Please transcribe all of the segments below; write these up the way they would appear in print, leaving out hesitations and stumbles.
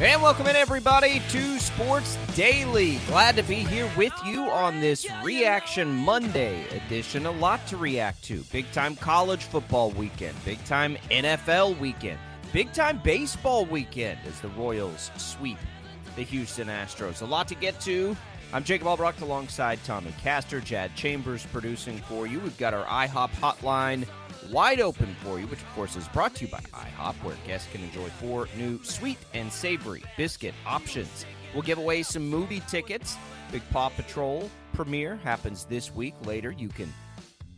And welcome in, everybody, to Sports Daily. Glad to be here with you on this Reaction Monday edition. A lot to react to. Big-time college football weekend. Big-time NFL weekend. Big-time baseball weekend as the Royals sweep the Houston Astros. A lot to get to. I'm Jacob Albrocht alongside Tommy Castor, Chad Chambers producing for you. We've got our IHOP hotline wide open for you, which of course is brought to you by IHOP, where guests can enjoy 4 new sweet and savory biscuit options. We'll give away some movie tickets. Big Paw Patrol premiere happens this week. Later, you can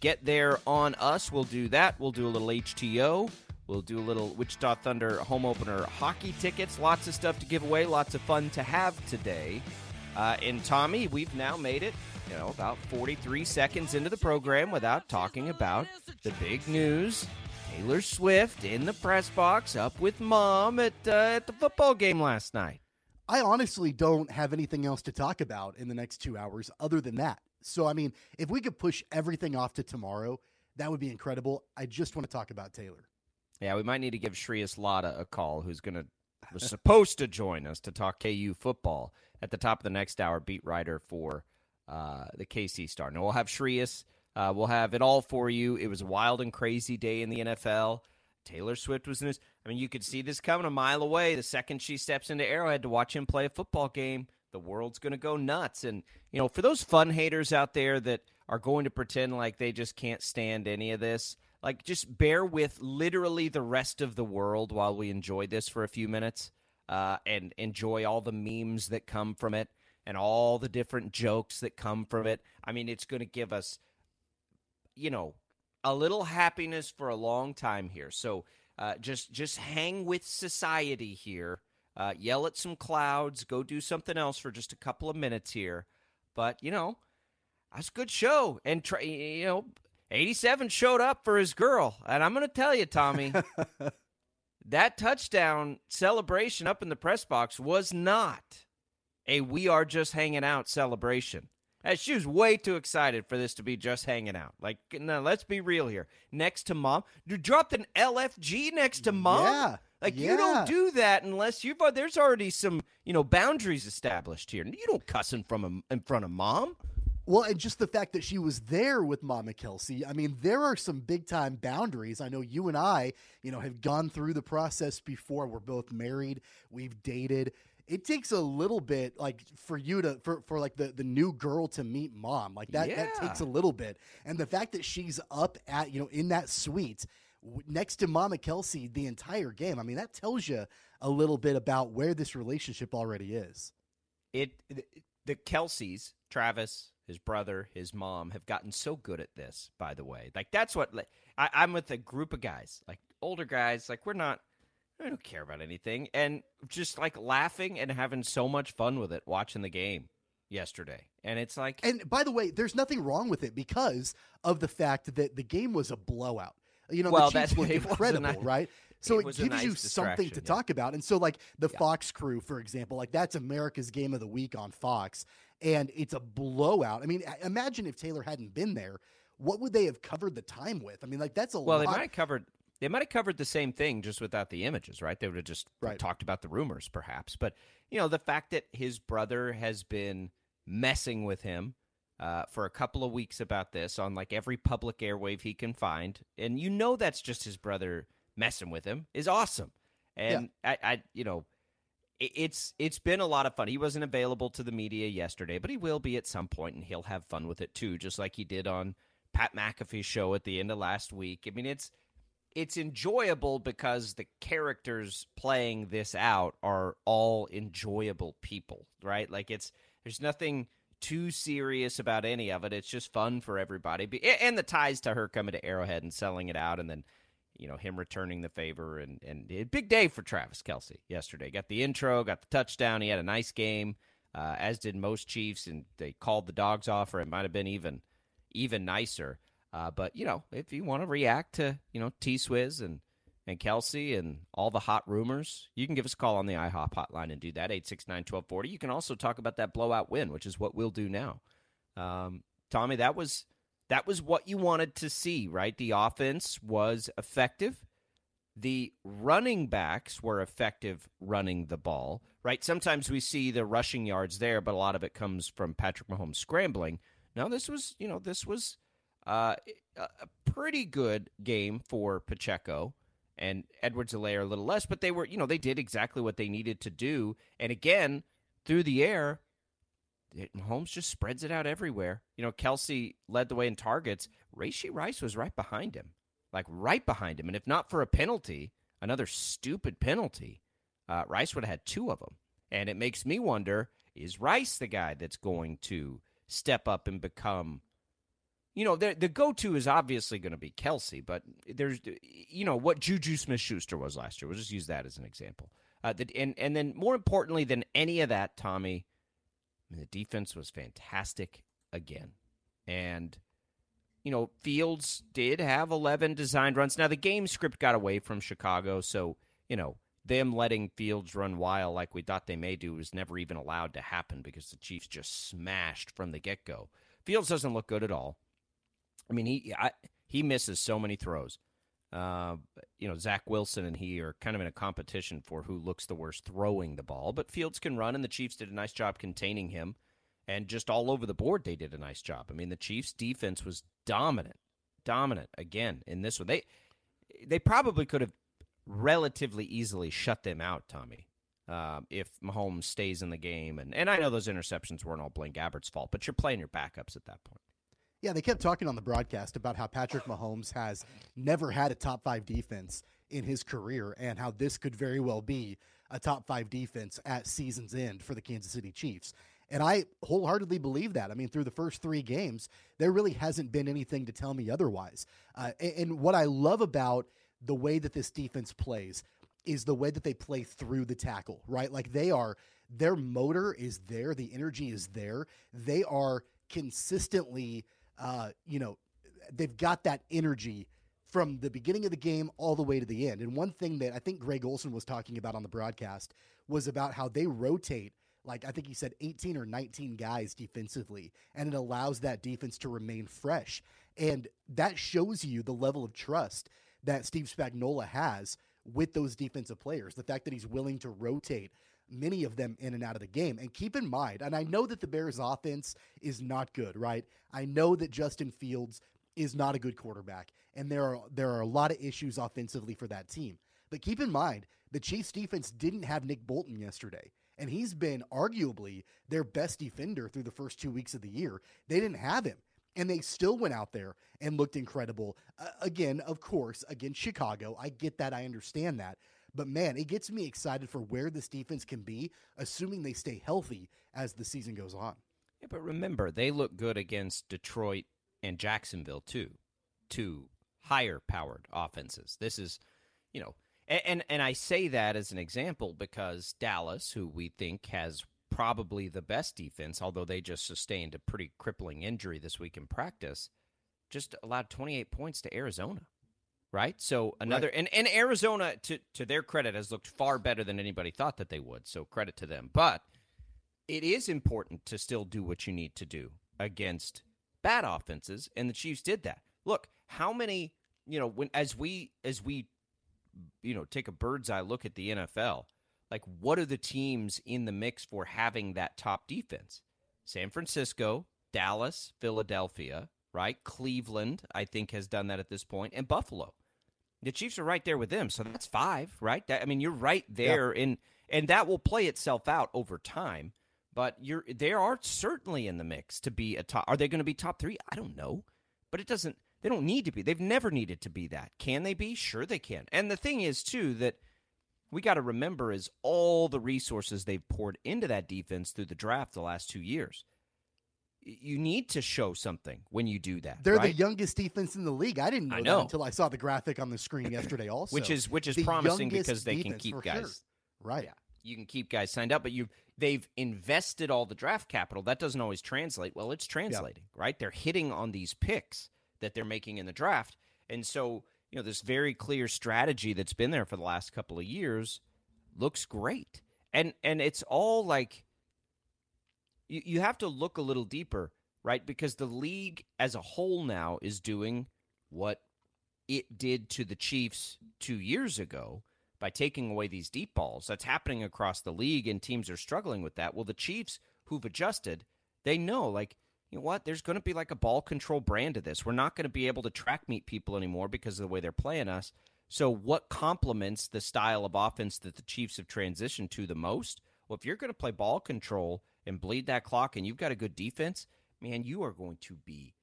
get there on us. We'll do that. We'll do a little HTO. We'll do a little Wichita Thunder home opener hockey tickets. Lots of stuff to give away. Lots of fun to have today. And Tommy, we've now made it about 43 seconds into the program without talking about the big news. Taylor Swift in the press box, up with mom at the football game last night. I honestly don't have anything else to talk about in the next 2 hours other than that. So, I mean, if we could push everything off to tomorrow, that would be incredible. I just want to talk about Taylor. Yeah, we might need to give Shreyas Laddha a call, who's was supposed to join us to talk KU football at the top of the next hour, beat writer for the KC Star. Now, we'll have Shreyas. We'll have it all for you. It was a wild and crazy day in the NFL. Taylor Swift was in this. I mean, you could see this coming a mile away. The second she steps into Arrowhead to watch him play a football game, the world's going to go nuts. And, for those fun haters out there that are going to pretend like they just can't stand any of this, like, just bear with literally the rest of the world while we enjoy this for a few minutes and enjoy all the memes that come from it. And all the different jokes that come from it. I mean, it's going to give us, a little happiness for a long time here. So just hang with society here. Yell at some clouds. Go do something else for just a couple of minutes here. But, that's a good show. And, 87 showed up for his girl. And I'm going to tell you, Tommy, that touchdown celebration up in the press box was not a we are just hanging out celebration. She was way too excited for this to be just hanging out. Like, no, let's be real here. Next to mom. You dropped an LFG next to mom? Yeah. Like, yeah. You don't do that unless there's already some, boundaries established here. You don't cuss in front of mom. Well, and just the fact that she was there with Mama Kelce, I mean, there are some big-time boundaries. I know you and I, have gone through the process before. We're both married. We've dated. It takes a little bit, like, for you to for like the new girl to meet mom, like that. Yeah. That takes a little bit, and the fact that she's up at in that suite next to Mama Kelce the entire game. I mean, that tells you a little bit about where this relationship already is. The Kelce's, Travis, his brother, his mom, have gotten so good at this. By the way, like that's what I'm with a group of guys, like older guys, like we're not. I don't care about anything, and just like laughing and having so much fun with it, watching the game yesterday. And it's like, and by the way, there's nothing wrong with it because of the fact that the game was a blowout. The Chiefs looked incredible, right? So it gives you something to talk about. And so, like the Fox crew, for example, like that's America's Game of the Week on Fox. and it's a blowout. I mean, imagine if Taylor hadn't been there, what would they have covered the time with? I mean, like, that's a lot. Well, they might have covered the same thing just without the images, right? They would have just talked about the rumors, perhaps. But, you know, the fact that his brother has been messing with him for a couple of weeks about this on, like, every public airwave he can find, and you know that's just his brother messing with him, is awesome. And, I you know, it's been a lot of fun. He wasn't available to the media yesterday, but he will be at some point, and he'll have fun with it too, just like he did on Pat McAfee's show at the end of last week. I mean, it's enjoyable because the characters playing this out are all enjoyable people, right? Like, there's nothing too serious about any of it. It's just fun for everybody. And the ties to her coming to Arrowhead and selling it out, and then, you know, him returning the favor, and big day for Travis Kelce yesterday. Got the intro, got the touchdown. He had a nice game, as did most Chiefs, and they called the dogs off, or it might have been even nicer. But, you know, if you want to react to, you know, T-Swizz and Kelce and all the hot rumors, you can give us a call on the IHOP hotline and do that, 869-1240. You can also talk about that blowout win, which is what we'll do now. Tommy, that was what you wanted to see, right? The offense was effective. The running backs were effective running the ball, right? Sometimes we see the rushing yards there, but a lot of it comes from Patrick Mahomes scrambling. Now, this was a pretty good game for Pacheco and Edwards-Helaire, a little less, but they were, you know, they did exactly what they needed to do. And again, through the air, Mahomes just spreads it out everywhere. You know, Kelce led the way in targets. Rashee Rice was right behind him. And if not for a penalty, another stupid penalty, Rice would have had two of them. And it makes me wonder, is Rice the guy that's going to step up and become, you know, the go-to is obviously going to be Kelce, but there's, you know, what Juju Smith-Schuster was last year. We'll just use that as an example. And then more importantly than any of that, Tommy, I mean, the defense was fantastic again. And, you know, Fields did have 11 designed runs. Now, the game script got away from Chicago, so, you know, them letting Fields run wild like we thought they may do was never even allowed to happen because the Chiefs just smashed from the get-go. Fields doesn't look good at all. I mean, he misses so many throws. You know, Zach Wilson and he are kind of in a competition for who looks the worst throwing the ball. But Fields can run, and the Chiefs did a nice job containing him. And just all over the board, they did a nice job. I mean, the Chiefs' defense was dominant again in this one. They probably could have relatively easily shut them out, Tommy, if Mahomes stays in the game. And I know those interceptions weren't all Blaine Gabbert's fault, but you're playing your backups at that point. Yeah, they kept talking on the broadcast about how Patrick Mahomes has never had a top-5 defense in his career and how this could very well be a top-5 defense at season's end for the Kansas City Chiefs. And I wholeheartedly believe that. I mean, through the first 3 games, there really hasn't been anything to tell me otherwise. And what I love about the way that this defense plays is the way that they play through the tackle, right? Like, their motor is there. The energy is there. They are consistently... you know, they've got that energy from the beginning of the game all the way to the end. And one thing that I think Greg Olson was talking about on the broadcast was about how they rotate, like I think he said 18 or 19 guys defensively, and it allows that defense to remain fresh. And that shows you the level of trust that Steve Spagnuolo has with those defensive players, the fact that he's willing to rotate many of them in and out of the game. And keep in mind, and I know that the Bears offense is not good, right? I know that Justin Fields is not a good quarterback, and there are a lot of issues offensively for that team. But keep in mind, the Chiefs defense didn't have Nick Bolton yesterday, and he's been arguably their best defender through the first 2 weeks of the year. They didn't have him, and they still went out there and looked incredible. Again, of course, against Chicago. I get that. I understand that. But, man, it gets me excited for where this defense can be, assuming they stay healthy as the season goes on. Yeah, but remember, they look good against Detroit and Jacksonville, too. 2 higher-powered offenses. This is, you know, and I say that as an example because Dallas, who we think has probably the best defense, although they just sustained a pretty crippling injury this week in practice, just allowed 28 points to Arizona. Right. So another and Arizona, to their credit, has looked far better than anybody thought that they would. So credit to them. But it is important to still do what you need to do against bad offenses, and the Chiefs did that. Look, how many, when as we take a bird's eye look at the NFL, like what are the teams in the mix for having that top defense? San Francisco, Dallas, Philadelphia, right? Cleveland, I think, has done that at this point, and Buffalo. The Chiefs are right there with them, so that's five, right? You're right there, yeah. and that will play itself out over time. But they are certainly in the mix to be a top. Are they going to be top three? I don't know, but they don't need to be. They've never needed to be that. Can they be? Sure they can. And the thing is, too, that we got to remember is all the resources they've poured into that defense through the draft the last 2 years. You need to show something when you do that. They're right? The youngest defense in the league. I didn't know that until I saw the graphic on the screen yesterday also. which is promising because they can keep guys. Sure. Right. Yeah, you can keep guys signed up, but they've invested all the draft capital. That doesn't always translate. Well, it's translating, right? They're hitting on these picks that they're making in the draft. And so, this very clear strategy that's been there for the last couple of years looks great. And it's all like you have to look a little deeper, right? Because the league as a whole now is doing what it did to the Chiefs 2 years ago by taking away these deep balls. That's happening across the league, and teams are struggling with that. Well, the Chiefs who've adjusted, they know, like, you know what? There's going to be like a ball control brand to this. We're not going to be able to track meet people anymore because of the way they're playing us. So what complements the style of offense that the Chiefs have transitioned to the most? Well, if you're going to play ball control and bleed that clock and you've got a good defense, man, you are going to be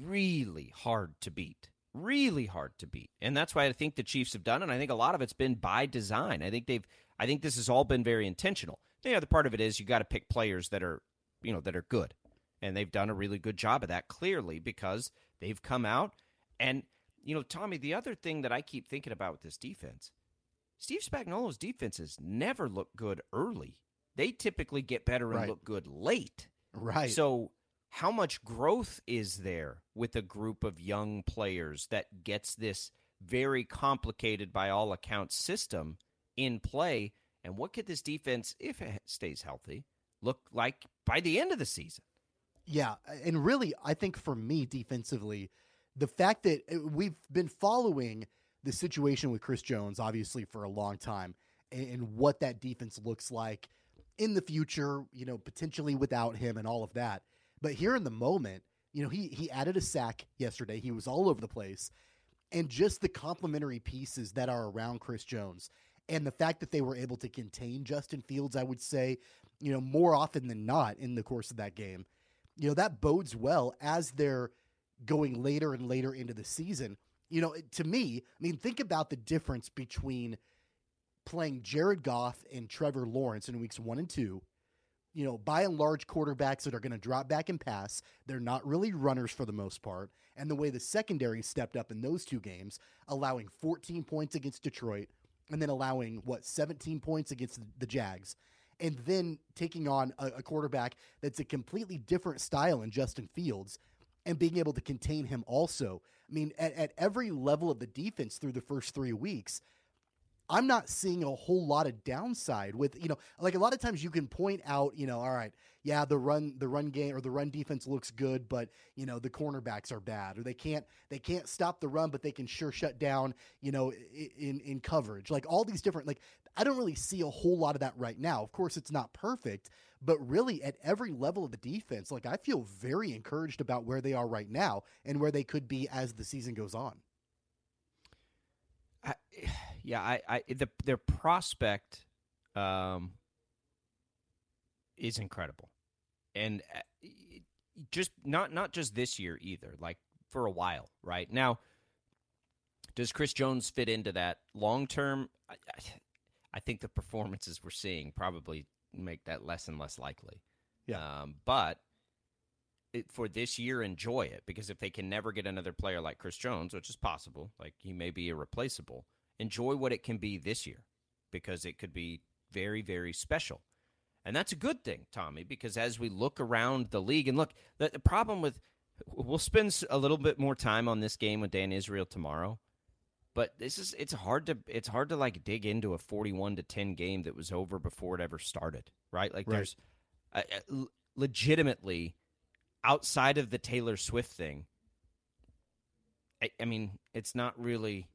really hard to beat. Really hard to beat. And that's why I think the Chiefs have done it. And I think a lot of it's been by design. I think this has all been very intentional. The other part of it is you got to pick players that are, that are good. And they've done a really good job of that, clearly, because they've come out. And, Tommy, the other thing that I keep thinking about with this defense, Steve Spagnuolo's defenses never look good early. They typically get better and look good late. Right. So how much growth is there with a group of young players that gets this very complicated, by all accounts, system in play? And what could this defense, if it stays healthy, look like by the end of the season? Yeah, and really, I think for me defensively, the fact that we've been following the situation with Chris Jones, obviously, for a long time, and what that defense looks like in the future, potentially without him and all of that. But here in the moment, he added a sack yesterday. He was all over the place. And just the complementary pieces that are around Chris Jones and the fact that they were able to contain Justin Fields, I would say, more often than not in the course of that game. That bodes well as they're going later and later into the season. To me, think about the difference between playing Jared Goff and Trevor Lawrence in weeks 1 and 2. By and large, quarterbacks that are going to drop back and pass. They're not really runners for the most part. And the way the secondary stepped up in those two games, allowing 14 points against Detroit and then allowing, 17 points against the Jags. And then taking on a quarterback that's a completely different style in Justin Fields and being able to contain him also. At every level of the defense through the first 3 weeks, I'm not seeing a whole lot of downside with, like a lot of times you can point out, all right, yeah, the run game or the run defense looks good, but the cornerbacks are bad, or they can't stop the run, but they can sure shut down, in coverage, like all these different, like I don't really see a whole lot of that right now. Of course it's not perfect, but really at every level of the defense, like I feel very encouraged about where they are right now and where they could be as the season goes on. Their prospect is incredible, and just not just this year either. Like for a while, right now, does Chris Jones fit into that long term? I think the performances we're seeing probably make that less and less likely. Yeah, but for this year, enjoy it, because if they can never get another player like Chris Jones, which is possible, like he may be irreplaceable, enjoy what it can be this year, because it could be very, very special. And that's a good thing, Tommy, because as we look around the league and look, the problem with, we'll spend a little bit more time on this game with Dan Israel tomorrow, but it's hard to like dig into a 41-10 game that was over before it ever started, right? Like there's, legitimately, outside of the Taylor Swift thing, I mean, it's not really.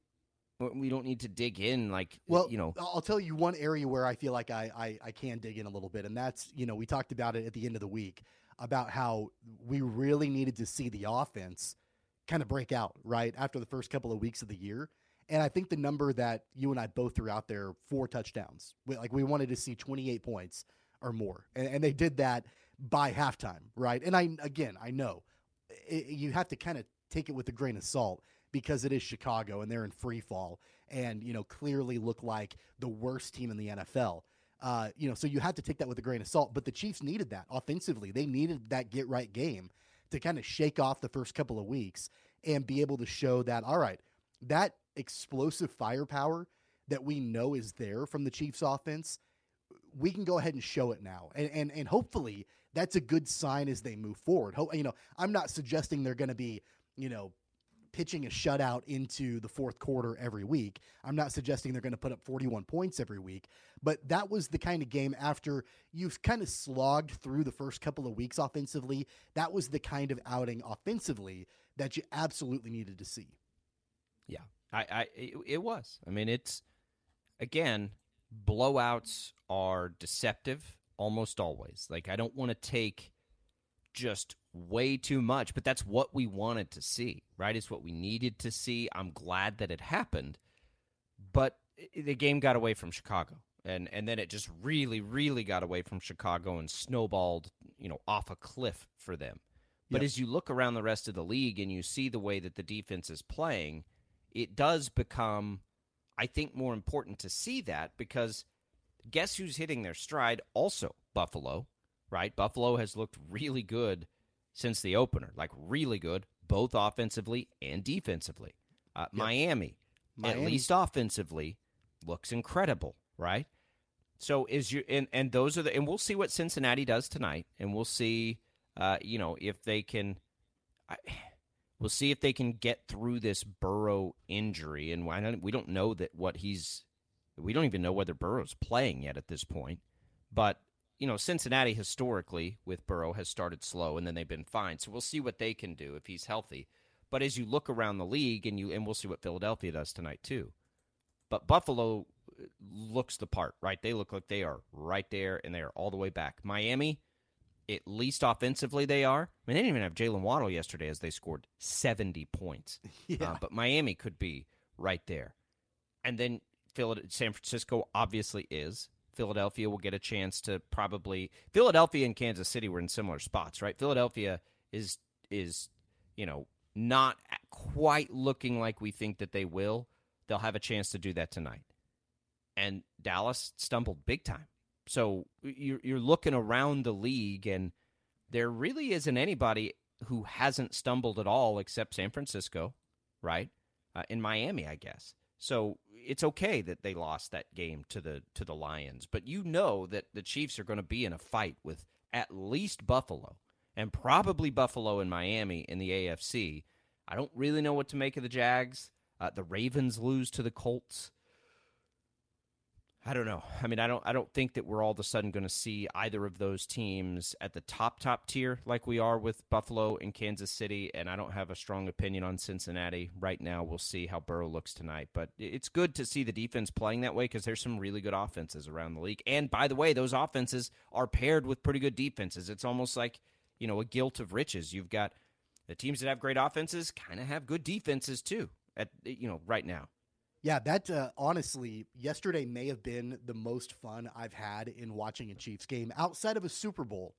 We don't need to dig in, like, well, you know. I'll tell you one area where I feel like I can dig in a little bit, and that's, you know, we talked about it at the end of the week about how we really needed to see the offense kind of break out, right, after the first couple of weeks of the year. And I think the number that you and I both threw out there, 4 touchdowns, we wanted to see 28 points or more, and they did that by halftime, right? And I know you have to kind of take it with a grain of salt, because it is Chicago and they're in free fall and, you know, clearly look like the worst team in the NFL. You know, so you have to take that with a grain of salt, but the Chiefs needed that offensively. They needed that get right game to kind of shake off the first couple of weeks and be able to show that, all right, that explosive firepower that we know is there from the Chiefs offense, we can go ahead and show it now. And hopefully that's a good sign as they move forward. You know, I'm not suggesting they're going to be, you know, pitching a shutout into the fourth quarter every week. I'm not suggesting they're going to put up 41 points every week, but that was the kind of game after you've kind of slogged through the first couple of weeks offensively. That was the kind of outing offensively that you absolutely needed to see. Yeah, it was. I mean, it's, again, blowouts are deceptive almost always. Like, I don't want to take just way too much, but that's what we wanted to see, right? It's what we needed to see. I'm glad that it happened, but the game got away from Chicago, and then it just really, really got away from Chicago and snowballed, you know, off a cliff for them. But yep, as you look around the rest of the league and you see the way that the defense is playing, it does become, I think, more important to see that, because guess who's hitting their stride? Also, Buffalo, right? Buffalo has looked really good since the opener, like really good, both offensively and defensively. Yep. Miami, at least offensively, looks incredible, right? So is you and those are the, and we'll see what Cincinnati does tonight, and we'll see, you know, if they can. We'll see if they can get through this Burrow injury, and we don't know that what he's. We don't even know whether Burrow's playing yet at this point, but. You know, Cincinnati historically with Burrow has started slow and then they've been fine. So we'll see what they can do if he's healthy. But as you look around the league, and we'll see what Philadelphia does tonight too. But Buffalo looks the part, right? They look like they are right there and they are all the way back. Miami, at least offensively they are. I mean, they didn't even have Jaylen Waddle yesterday as they scored 70 points. Yeah. But Miami could be right there. And then San Francisco obviously is. Philadelphia will get a chance to probably – Philadelphia and Kansas City were in similar spots, right? Philadelphia is you know, not quite looking like we think that they will. They'll have a chance to do that tonight. And Dallas stumbled big time. So you're looking around the league, and there really isn't anybody who hasn't stumbled at all except San Francisco, right? In Miami, I guess. So it's okay that they lost that game to the Lions, but you know that the Chiefs are going to be in a fight with at least Buffalo and probably Buffalo and Miami in the AFC. I don't really know what to make of the Jags. The Ravens lose to the Colts. I don't know. I mean, I don't think that we're all of a sudden going to see either of those teams at the top tier like we are with Buffalo and Kansas City, and I don't have a strong opinion on Cincinnati right now. We'll see how Burrow looks tonight, but it's good to see the defense playing that way because there's some really good offenses around the league. And by the way, those offenses are paired with pretty good defenses. It's almost like, you know, a guilt of riches. You've got the teams that have great offenses kind of have good defenses too at, you know, right now. Yeah, that honestly, yesterday may have been the most fun I've had in watching a Chiefs game outside of a Super Bowl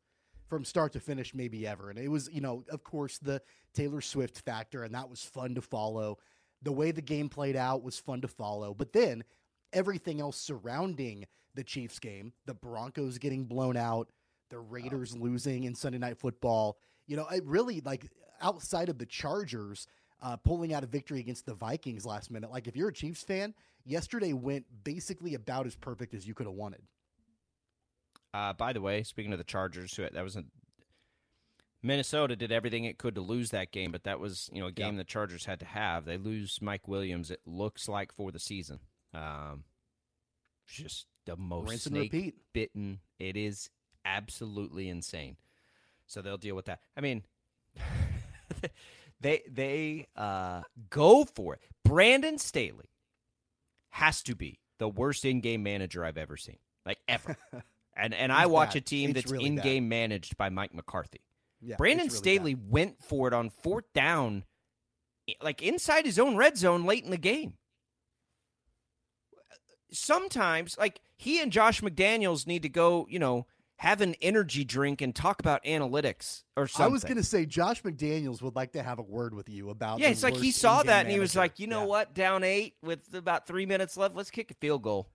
from start to finish, maybe ever. And it was, you know, of course, the Taylor Swift factor, and that was fun to follow. The way the game played out was fun to follow. But then everything else surrounding the Chiefs game, the Broncos getting blown out, the Raiders losing in Sunday Night Football, you know, it really, like, outside of the Chargers pulling out a victory against the Vikings last minute. Like, if you're a Chiefs fan, yesterday went basically about as perfect as you could have wanted. By the way, speaking of the Chargers, Minnesota did everything it could to lose that game, but that was, you know, a game the Chargers had to have. They lose Mike Williams, it looks like, for the season. Just the most snake-bitten. It is absolutely insane. So they'll deal with that. I mean, they go for it. Brandon Staley has to be the worst in-game manager I've ever seen, like ever. And I watch a team that's really in-game managed by Mike McCarthy. Yeah, Brandon Staley went for it on fourth down, like inside his own red zone late in the game. Sometimes, like, he and Josh McDaniels need to go, you know, have an energy drink and talk about analytics or something. I was going to say, Josh McDaniels would like to have a word with you about yeah, it's like he saw that and he was like, you know what, down 8 with about 3 minutes left, let's kick a field goal.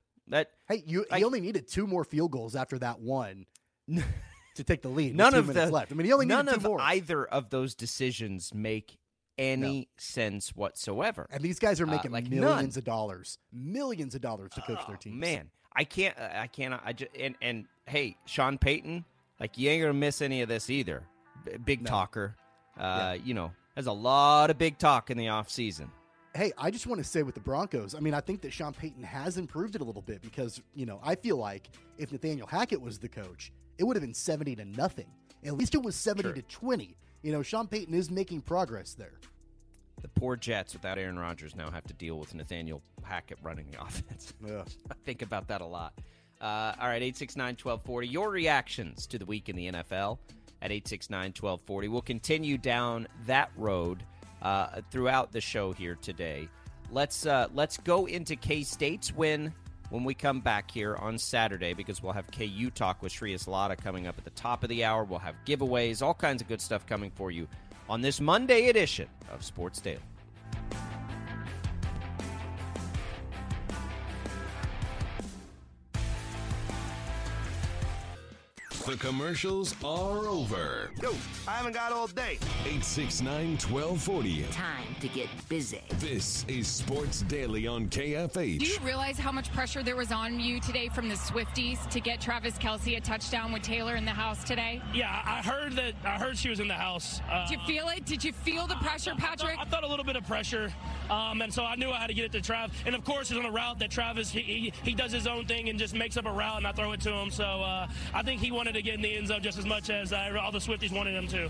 He only needed two more field goals after that one to take the lead. None of the left. I mean, he only needed two more. None of either of those decisions make any sense whatsoever. And these guys are making millions of dollars to coach their teams. Man, I can't. And hey, Sean Payton, like, you ain't gonna miss any of this either. Big talker, you know, there's a lot of big talk in the off season. Hey, I just want to say with the Broncos, I mean, I think that Sean Payton has improved it a little bit because, you know, I feel like if Nathaniel Hackett was the coach, it would have been 70-0. At least it was 70-20. You know, Sean Payton is making progress there. The poor Jets without Aaron Rodgers now have to deal with Nathaniel Hackett running the offense. Yeah. I think about that a lot. All right, 869-1240. Your reactions to the week in the NFL at 869-1240. We'll continue down that road throughout the show here today. Let's go into K-State's win when we come back here on Saturday, because we'll have KU Talk with Shreyas Laddha coming up at the top of the hour. We'll have giveaways, all kinds of good stuff coming for you on this Monday edition of Sports Daily. The commercials are over. Yo, I haven't got all day. 869-1240. Time to get busy. This is Sports Daily on KFH. Do you realize how much pressure there was on you today from the Swifties to get Travis Kelce a touchdown with Taylor in the house today? Yeah, I heard she was in the house. Did you feel it? Did you feel the pressure, Patrick? I thought a little bit of pressure, and so I knew I had to get it to Trav. And, of course, it's on a route that Travis, he does his own thing and just makes up a route, and I throw it to him. So I think he wanted to get in the end zone just as much as all the Swifties wanted him to.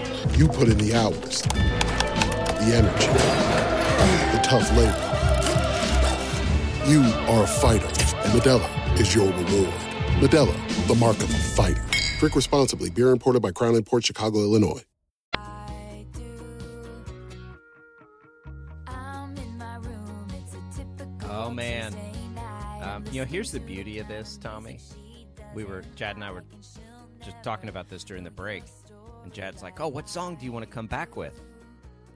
You put in the hours, the energy, the tough labor. You are a fighter, and Modelo is your reward. Modelo, the mark of a fighter. Drink responsibly. Beer imported by Crown Imports, Chicago, Illinois. Oh, man. You know, here's the beauty of this, Tommy. Chad and I were just talking about this during the break. And Jad's like, oh, what song do you want to come back with?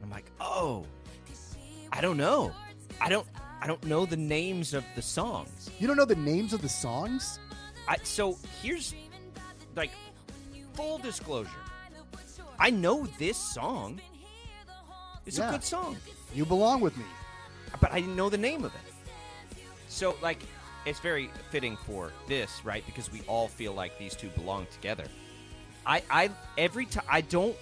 I'm like, oh, I don't know. I don't know the names of the songs. You don't know the names of the songs? So here's, like, full disclosure. I know this song. It's a good song. You Belong With Me. But I didn't know the name of it. So, like, it's very fitting for this, right? Because we all feel like these two belong together. I every time I don't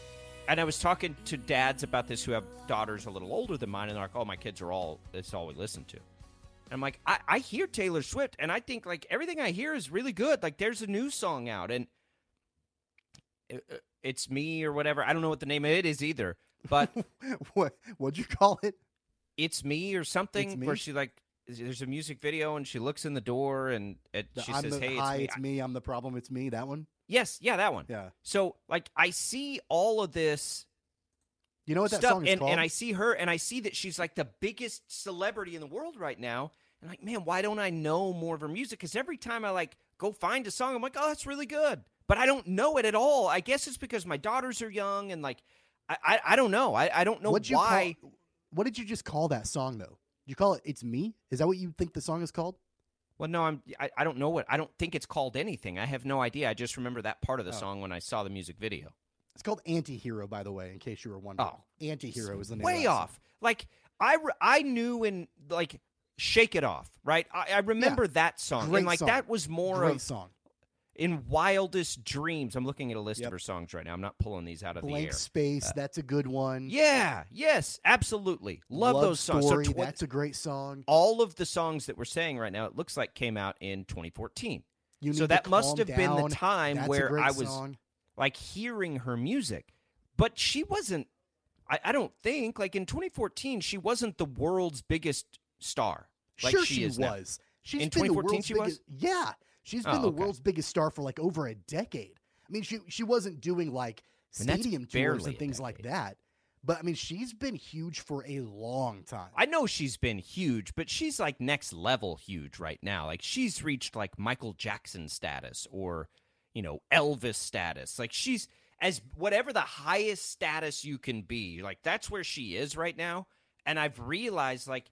and I was talking to dads about this who have daughters a little older than mine, and they're like, oh, my kids are all, it's all we listen to. And I'm like, I hear Taylor Swift, and I think, like, everything I hear is really good. Like, there's a new song out, and it's me or whatever. I don't know what the name of it is either, but. What'd you call it? It's Me or something, where she, like, there's a music video, and she looks in the door, and she says, hey, it's me. It's me. I'm the problem. It's me. That one? Yes. Yeah, that one. Yeah. So, like, I see all of this. You know what that song is called? And I see her, and I see that she's, like, the biggest celebrity in the world right now. And, like, man, why don't I know more of her music? Because every time I, like, go find a song, I'm like, oh, that's really good. But I don't know it at all. I guess it's because my daughters are young, and, like, I don't know. I don't know why. What did you just call that song, though? Did you call it It's Me? Is that what you think the song is called? Well, no, I don't know what. I don't think it's called anything. I have no idea. I just remember that part of the song when I saw the music video. It's called Antihero, by the way, in case you were wondering. Oh, Antihero is the name. Way off. Like, I knew in, like, Shake It Off, right? I remember that song. Great and, like, song. That was more Great of song. In Wildest Dreams. I'm looking at a list of her songs right now. I'm not pulling these out of the air. Blank Space, that's a good one. Yeah, yes, absolutely. Love those songs. Story, so that's a great song. All of the songs that we're saying right now, it looks like came out in 2014. So that must have been the time where I was like hearing her music. But she wasn't, I don't think, like in 2014, she wasn't the world's biggest star. Like sure she is was. She's in 2014 she was? Yeah. She's been the world's biggest star for like over a decade. I mean, she wasn't doing like stadium tours and things like that. But I mean, she's been huge for a long time. I know she's been huge, but she's like next level huge right now. Like she's reached like Michael Jackson status or, you know, Elvis status. Like she's as whatever the highest status you can be. Like that's where she is right now. And I've realized like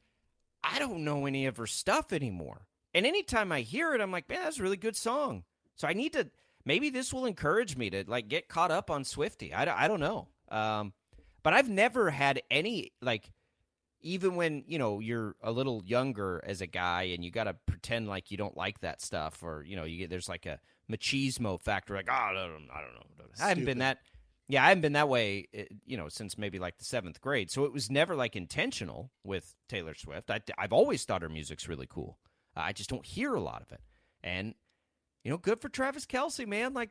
I don't know any of her stuff anymore. And anytime I hear it, I'm like, man, that's a really good song. So I need to, maybe this will encourage me to, like, get caught up on Swiftie. I don't know. But I've never had any, like, even when, you know, you're a little younger as a guy and you got to pretend like you don't like that stuff or, you know, there's like a machismo factor. Like, oh, I don't know. I haven't been that. Yeah, I haven't been that way, you know, since maybe like the seventh grade. So it was never like intentional with Taylor Swift. I've always thought her music's really cool. I just don't hear a lot of it. And, you know, good for Travis Kelce, man. Like,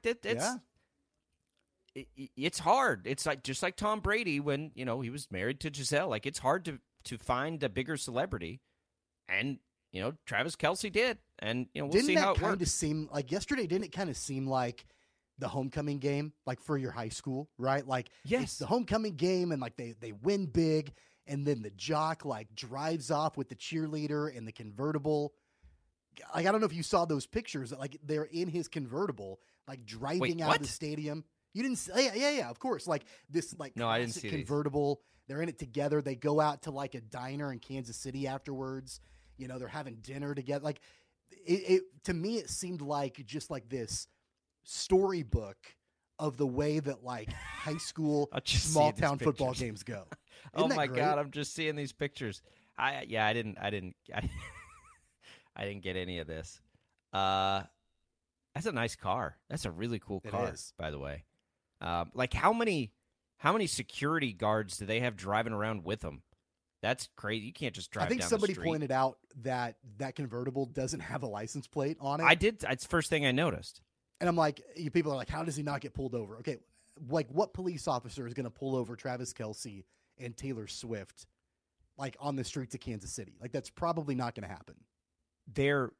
it's hard. It's like just like Tom Brady when, you know, he was married to Gisele. Like, it's hard to find a bigger celebrity. And, you know, Travis Kelce did. And, you know, we'll see how it works. Didn't that kind of seem like yesterday? Didn't it kind of seem like the homecoming game, like for your high school, right? Like, yes, it's the homecoming game and, like, they win big. And then the jock, like, drives off with the cheerleader and the convertible. Like, I don't know if you saw those pictures. Like, they're in his convertible, like, driving out of the stadium. You didn't see? Yeah, of course. Like, this, like, no, I didn't see convertible. These. They're in it together. They go out to, like, a diner in Kansas City afterwards. You know, they're having dinner together. Like, it to me, it seemed like just, like, this storybook of the way that, like, high school, small-town football games go. Oh, my God, I'm just seeing these pictures. I didn't get any of this. That's a nice car. That's a really cool car, by the way. Like how many security guards do they have driving around with them? That's crazy. You can't just drive. I think down somebody pointed out that that convertible doesn't have a license plate on it. I did. It's the first thing I noticed. And I'm like, people are like, how does he not get pulled over? Okay, like what police officer is going to pull over Travis Kelce and Taylor Swift, like on the streets of Kansas City? Like that's probably not going to happen. They're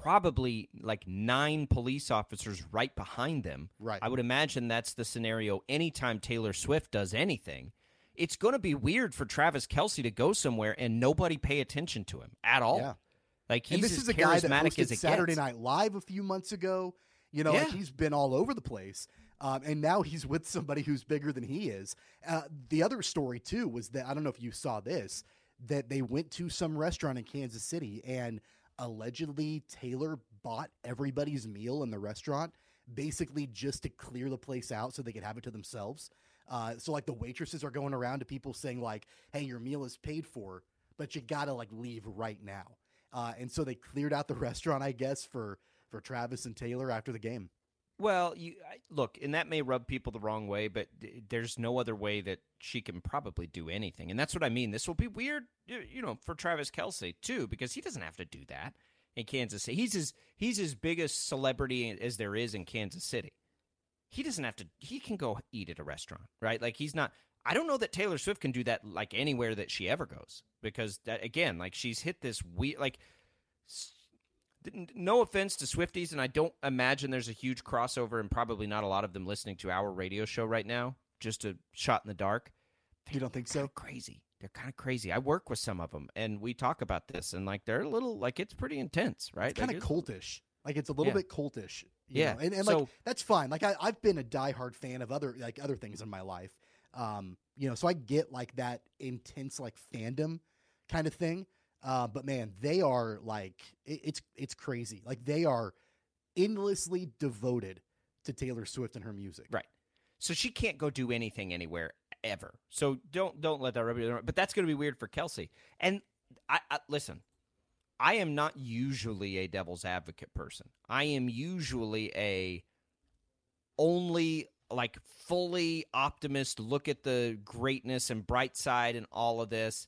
probably like 9 police officers right behind them. Right. I would imagine that's the scenario anytime Taylor Swift does anything. It's going to be weird for Travis Kelce to go somewhere and nobody pay attention to him at all. Yeah. Like he's this is a guy that hosted Saturday Night Live a few months ago. You know, like he's been all over the place. And now he's with somebody who's bigger than he is. The other story, too, was that I don't know if you saw this, that they went to some restaurant in Kansas City and allegedly Taylor bought everybody's meal in the restaurant basically just to clear the place out so they could have it to themselves. So like the waitresses are going around to people saying like, hey, your meal is paid for, but you got to like leave right now. And so they cleared out the restaurant, I guess, for Travis and Taylor after the game. Well, look, and that may rub people the wrong way, but there's no other way that she can probably do anything. And that's what I mean. This will be weird, you know, for Travis Kelce, too, because he doesn't have to do that in Kansas City. He's as big a celebrity as there is in Kansas City. He doesn't have to – he can go eat at a restaurant, right? Like, he's not – I don't know that Taylor Swift can do that, like, anywhere that she ever goes because, that again, like, she's hit this weird – like – no offense to Swifties, and I don't imagine there's a huge crossover and probably not a lot of them listening to our radio show right now, just a shot in the dark. You don't think so? Crazy. They're kind of crazy. I work with some of them, and we talk about this, and, like, they're a little, like, it's pretty intense, right? It's kind of cultish. Like, it's a little bit cultish. You know? And so, like, that's fine. Like, I've been a diehard fan of other things in my life, you know, so I get, like, that intense, like, fandom kind of thing. But man, they are like it's crazy. Like they are endlessly devoted to Taylor Swift and her music. Right. So she can't go do anything anywhere ever. So don't let that rub you. But that's going to be weird for Kelce. And I listen. I am not usually a devil's advocate person. I am usually a only like fully optimist. Look at the greatness and bright side and all of this.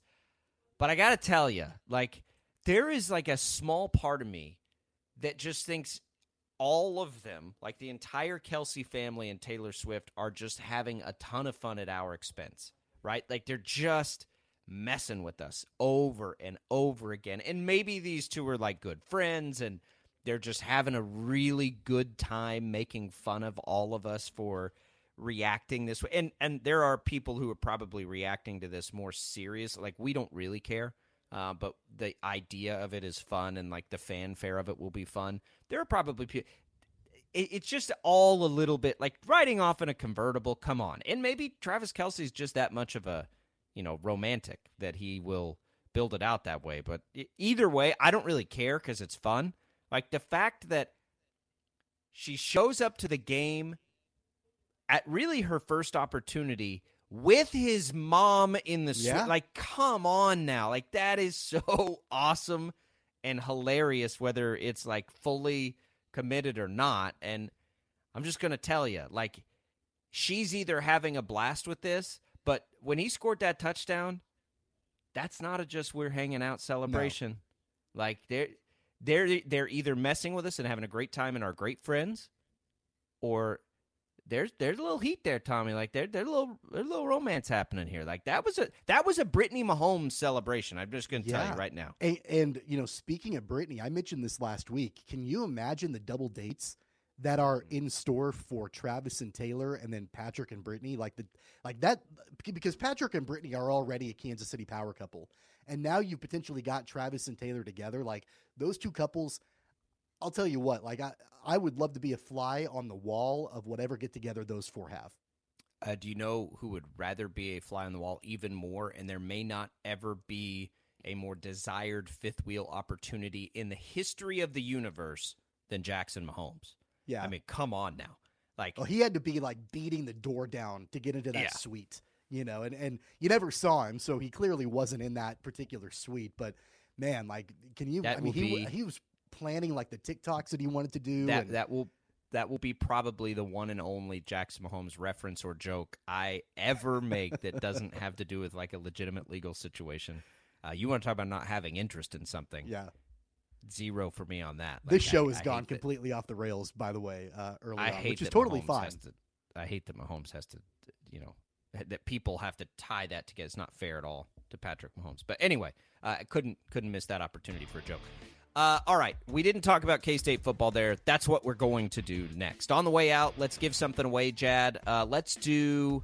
But I got to tell you, like, there is, like, a small part of me that just thinks all of them, like, the entire Kelce family and Taylor Swift are just having a ton of fun at our expense, right? Like, they're just messing with us over and over again. And maybe these two are, like, good friends, and they're just having a really good time making fun of all of us for reacting this way, and there are people who are probably reacting to this more serious, like we don't really care, but the idea of it is fun, and like the fanfare of it will be fun. There are probably people, it's just all a little bit like riding off in a convertible. Come on. And maybe Travis Kelce's just that much of a, you know, romantic that he will build it out that way, but either way I don't really care because it's fun. Like the fact that she shows up to the game at really her first opportunity with his mom in the suite. Like, come on now. Like, that is so awesome and hilarious, whether it's, like, fully committed or not. And I'm just going to tell you, like, she's either having a blast with this, but when he scored that touchdown, that's not a just we're hanging out celebration. No. Like, they're either messing with us and having a great time and are great friends, or... There's a little heat there, Tommy. Like there's a little romance happening here. Like that was a Brittany Mahomes celebration. I'm just going to tell you right now. And you know, speaking of Brittany, I mentioned this last week. Can you imagine the double dates that are in store for Travis and Taylor, and then Patrick and Brittany? Like that because Patrick and Brittany are already a Kansas City power couple, and now you've potentially got Travis and Taylor together. Like those two couples. I'll tell you what, like I would love to be a fly on the wall of whatever get-together those four have. Do you know who would rather be a fly on the wall even more? And there may not ever be a more desired fifth-wheel opportunity in the history of the universe than Jackson Mahomes. Yeah. I mean, come on now. Like, well, he had to be, like, beating the door down to get into that suite, you know, and you never saw him, so he clearly wasn't in that particular suite. But, man, like, can you – I mean, he was – planning like the TikToks that he wanted to do. That will be probably the one and only Jackson Mahomes reference or joke I ever make that doesn't have to do with like a legitimate legal situation. You want to talk about not having interest in something? Yeah, zero for me on that. Like, this show has gone completely off the rails. By the way, which is totally fine. I hate that Mahomes has to, you know, that people have to tie that together. It's not fair at all to Patrick Mahomes. But anyway, I couldn't miss that opportunity for a joke. All right, we didn't talk about K-State football there. That's what we're going to do next. On the way out, let's give something away, Jad. Let's do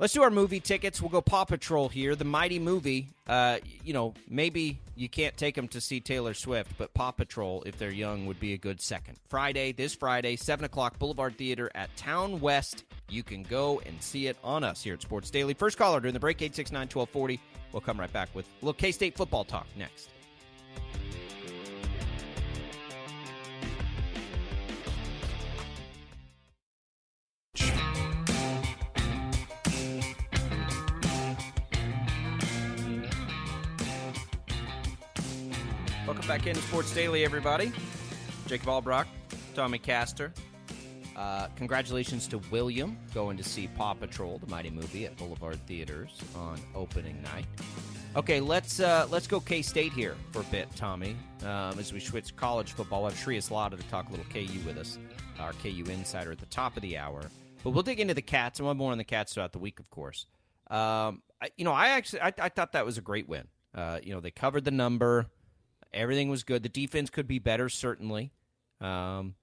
our movie tickets. We'll go Paw Patrol here, the mighty movie. You know, maybe you can't take them to see Taylor Swift, but Paw Patrol, if they're young, would be a good second. This Friday, 7 o'clock, Boulevard Theater at Town West. You can go and see it on us here at Sports Daily. First caller during the break, 869-1240. We'll come right back with a little K-State football talk next. Welcome back in Sports Daily, everybody. Jacob Albrock, Tommy Caster, Congratulations to William going to see Paw Patrol, the mighty movie, at Boulevard Theaters on opening night. Okay, let's go K-State here for a bit, Tommy, as we switch college football. We'll have Shreyas Laddha to talk a little KU with us, our KU insider at the top of the hour. But we'll dig into the Cats, and we'll have more on the Cats throughout the week, of course. I thought that was a great win. They covered the number. Everything was good. The defense could be better, certainly. But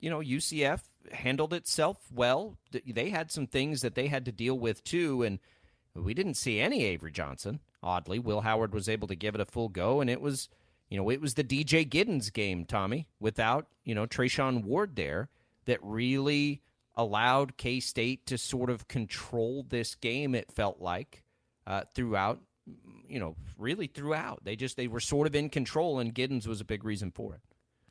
UCF handled itself well. They had some things that they had to deal with, too, and we didn't see any Avery Johnson, oddly. Will Howard was able to give it a full go, and it was the DJ Giddens game, Tommy, without, Treshawn Ward there, that really allowed K-State to sort of control this game, it felt like, throughout, really throughout. They were sort of in control, and Giddens was a big reason for it.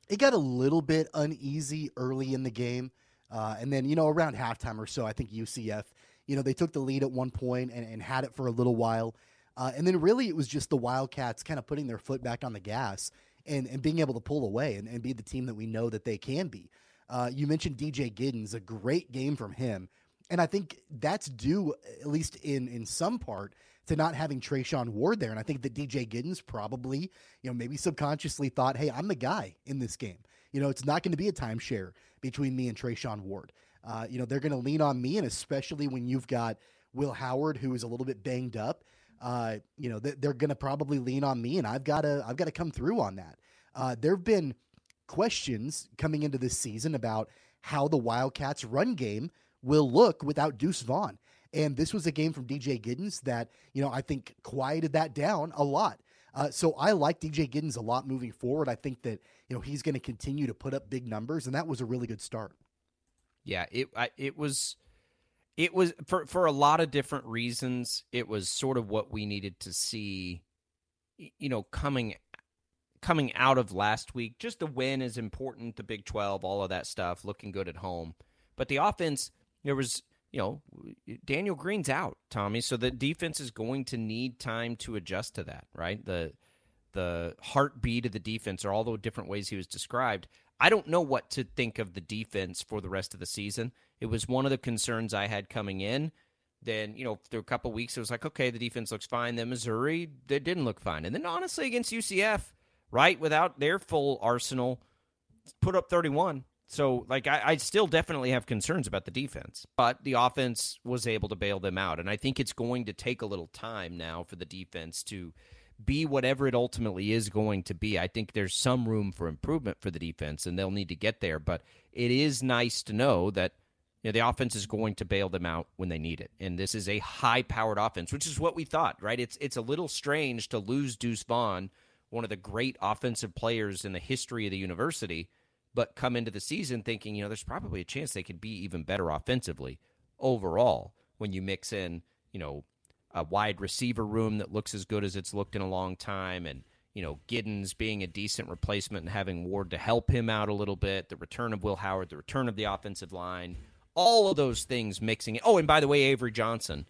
It got a little bit uneasy early in the game, and then, around halftime or so, I think UCF, they took the lead at one point and had it for a little while. And then really it was just the Wildcats kind of putting their foot back on the gas and being able to pull away and be the team that we know that they can be. You mentioned DJ Giddens, a great game from him. And I think that's due, at least in some part, to not having Treshawn Ward there. And I think that DJ Giddens probably, maybe subconsciously thought, hey, I'm the guy in this game. It's not going to be a timeshare between me and Treshawn Ward. They're going to lean on me, and especially when you've got Will Howard, who is a little bit banged up, they're going to probably lean on me, and I've got to come through on that. There have been questions coming into this season about how the Wildcats' run game will look without Deuce Vaughn, and this was a game from DJ Giddens that I think quieted that down a lot. So I like DJ Giddens a lot moving forward. I think that he's going to continue to put up big numbers, and that was a really good start. Yeah, it was for a lot of different reasons. It was sort of what we needed to see, coming out of last week. Just the win is important. The Big 12, all of that stuff, looking good at home. But the offense, there was, Daniel Green's out, Tommy. So the defense is going to need time to adjust to that, right? The heartbeat of the defense, or all the different ways he was described. I don't know what to think of the defense for the rest of the season. It was one of the concerns I had coming in. Then, through a couple of weeks, it was like, okay, the defense looks fine. Then Missouri, they didn't look fine. And then, honestly, against UCF, right, without their full arsenal, put up 31. So, I still definitely have concerns about the defense. But the offense was able to bail them out. And I think it's going to take a little time now for the defense to be whatever it ultimately is going to be. I think there's some room for improvement for the defense, and they'll need to get there. But it is nice to know that the offense is going to bail them out when they need it. And this is a high-powered offense, which is what we thought, right? It's a little strange to lose Deuce Vaughn, one of the great offensive players in the history of the university, but come into the season thinking, there's probably a chance they could be even better offensively overall when you mix in, a wide receiver room that looks as good as it's looked in a long time, and, Giddens being a decent replacement and having Ward to help him out a little bit, the return of Will Howard, the return of the offensive line, all of those things mixing in. Oh, and by the way, Avery Johnson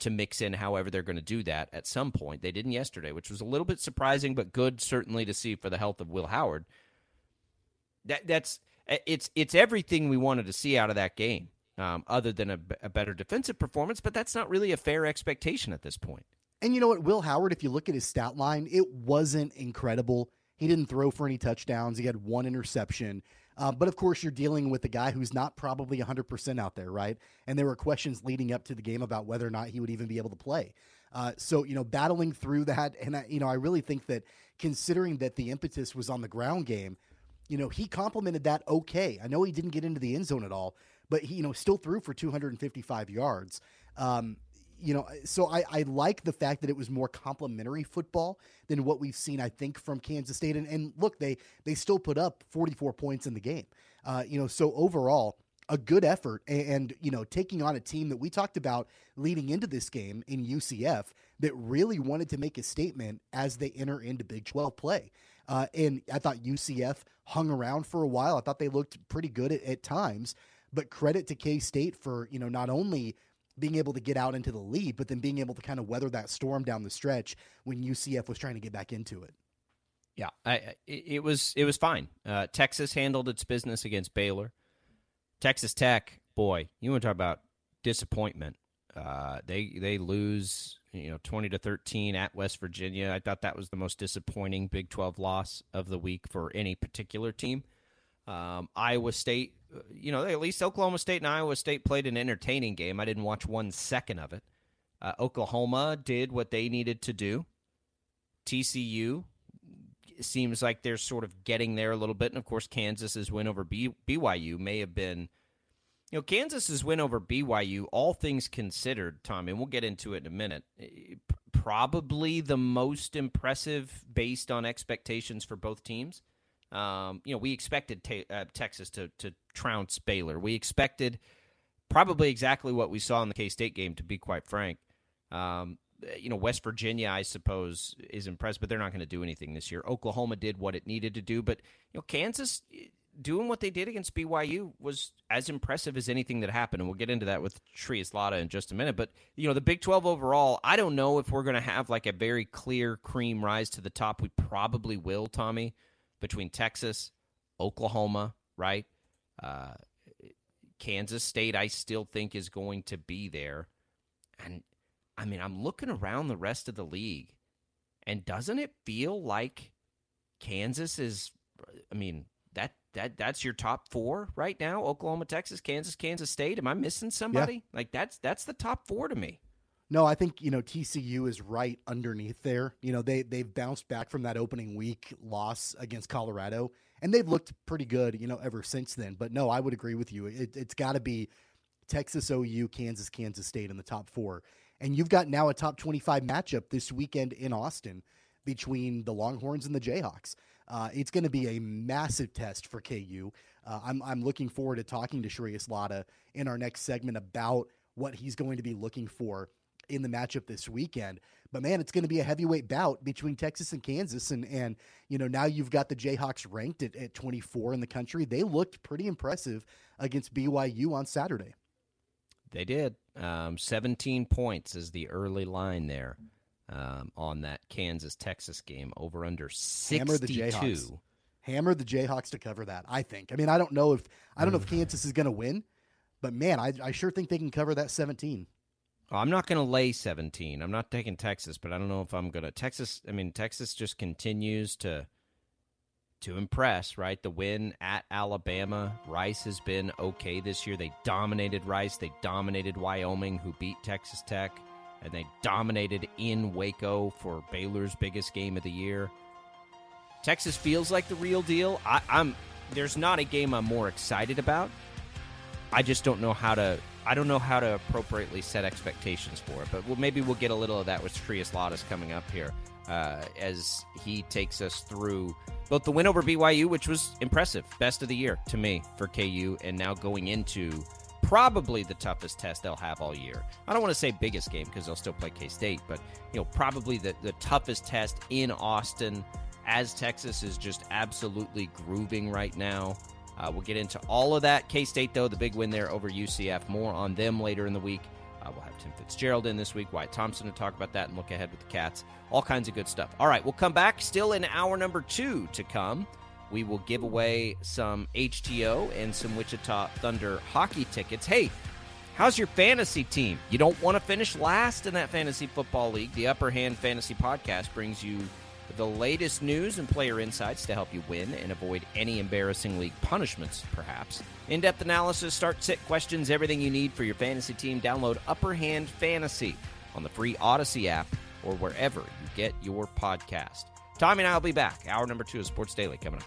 to mix in however they're going to do that at some point. They didn't yesterday, which was a little bit surprising, but good certainly to see for the health of Will Howard. It's everything we wanted to see out of that game. Other than a better defensive performance, but that's not really a fair expectation at this point. And you know what? Will Howard, if you look at his stat line, it wasn't incredible. He didn't throw for any touchdowns. He had one interception. But, of course, you're dealing with a guy who's not probably 100% out there, right? And there were questions leading up to the game about whether or not he would even be able to play. So, battling through that, and, I really think that considering that the impetus was on the ground game, he complemented that okay. I know he didn't get into the end zone at all, but he, still threw for 255 yards. So I like the fact that it was more complimentary football than what we've seen, I think, from Kansas State. And look, they still put up 44 points in the game. So overall, a good effort and, taking on a team that we talked about leading into this game in UCF that really wanted to make a statement as they enter into Big 12 play. And I thought UCF hung around for a while. I thought they looked pretty good at times. But credit to K-State for, not only being able to get out into the lead, but then being able to kind of weather that storm down the stretch when UCF was trying to get back into it. Yeah, it was fine. Texas handled its business against Baylor. Texas Tech, boy, you want to talk about disappointment. They lose, 20-13 at West Virginia. I thought that was the most disappointing Big 12 loss of the week for any particular team. Iowa State, at least Oklahoma State and Iowa State played an entertaining game. I didn't watch 1 second of it. Oklahoma did what they needed to do. TCU seems like they're sort of getting there a little bit. And, of course, Kansas's win over BYU may have been Kansas's win over BYU, all things considered, Tommy, and we'll get into it in a minute, probably the most impressive based on expectations for both teams. We expected Texas to trounce Baylor. We expected probably exactly what we saw in the K-State game, to be quite frank. West Virginia, I suppose, is impressed, but they're not going to do anything this year. Oklahoma did what it needed to do, but Kansas doing what they did against BYU was as impressive as anything that happened, and we'll get into that with Shreyas Laddha in just a minute. But, the Big 12 overall, I don't know if we're going to have like a very clear cream rise to the top. We probably will, Tommy, between Texas, Oklahoma, right? Kansas State, I still think, is going to be there. And, I'm looking around the rest of the league, and doesn't it feel like Kansas is, that's your top four right now? Oklahoma, Texas, Kansas, Kansas State. Am I missing somebody? Yeah. Like that's the top four to me. No, I think, TCU is right underneath there. They've bounced back from that opening week loss against Colorado, and they've looked pretty good, ever since then. But no, I would agree with you. It's got to be Texas, OU, Kansas, Kansas State in the top four. And you've got now a top 25 matchup this weekend in Austin between the Longhorns and the Jayhawks. It's going to be a massive test for KU. I'm looking forward to talking to Shreyas Laddha in our next segment about what he's going to be looking for in the matchup this weekend. But, man, it's going to be a heavyweight bout between Texas and Kansas. And now you've got the Jayhawks ranked at 24 in the country. They looked pretty impressive against BYU on Saturday. They did. 17 points is the early line there. On that Kansas-Texas game, over under 62. Hammer the Jayhawks to cover that, I think. I don't know if Kansas is going to win, but, man, I sure think they can cover that 17. I'm not going to lay 17. I'm not taking Texas, but I don't know if I'm going to. Texas just continues to impress, right? The win at Alabama. Rice has been okay this year. They dominated Rice. They dominated Wyoming, who beat Texas Tech. And they dominated in Waco for Baylor's biggest game of the year. Texas feels like the real deal. There's not a game I'm more excited about. I just don't know how to. I don't know how to appropriately set expectations for it. But maybe we'll get a little of that with Shreyas Laddha coming up here as he takes us through both the win over BYU, which was impressive, best of the year to me for KU, and now going into probably the toughest test they'll have all year. I don't want to say biggest game because they'll still play K-State, but probably the toughest test in Austin, as Texas is just absolutely grooving right now. We'll get into all of that. K-State, though, the big win there over UCF. More on them later in the week. We'll have Tim Fitzgerald in this week, Wyatt Thompson to talk about that and look ahead with the Cats. All kinds of good stuff. All right, we'll come back. Still in hour number 2 to come. We will give away some HTO and some Wichita Thunder hockey tickets. Hey, how's your fantasy team? You don't want to finish last in that fantasy football league. The Upper Hand Fantasy Podcast brings you the latest news and player insights to help you win and avoid any embarrassing league punishments, perhaps. In-depth analysis, start-sit questions, everything you need for your fantasy team. Download Upper Hand Fantasy on the free Odyssey app or wherever you get your podcast. Tommy and I will be back. Hour number 2 of Sports Daily coming up.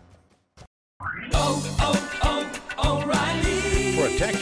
Protect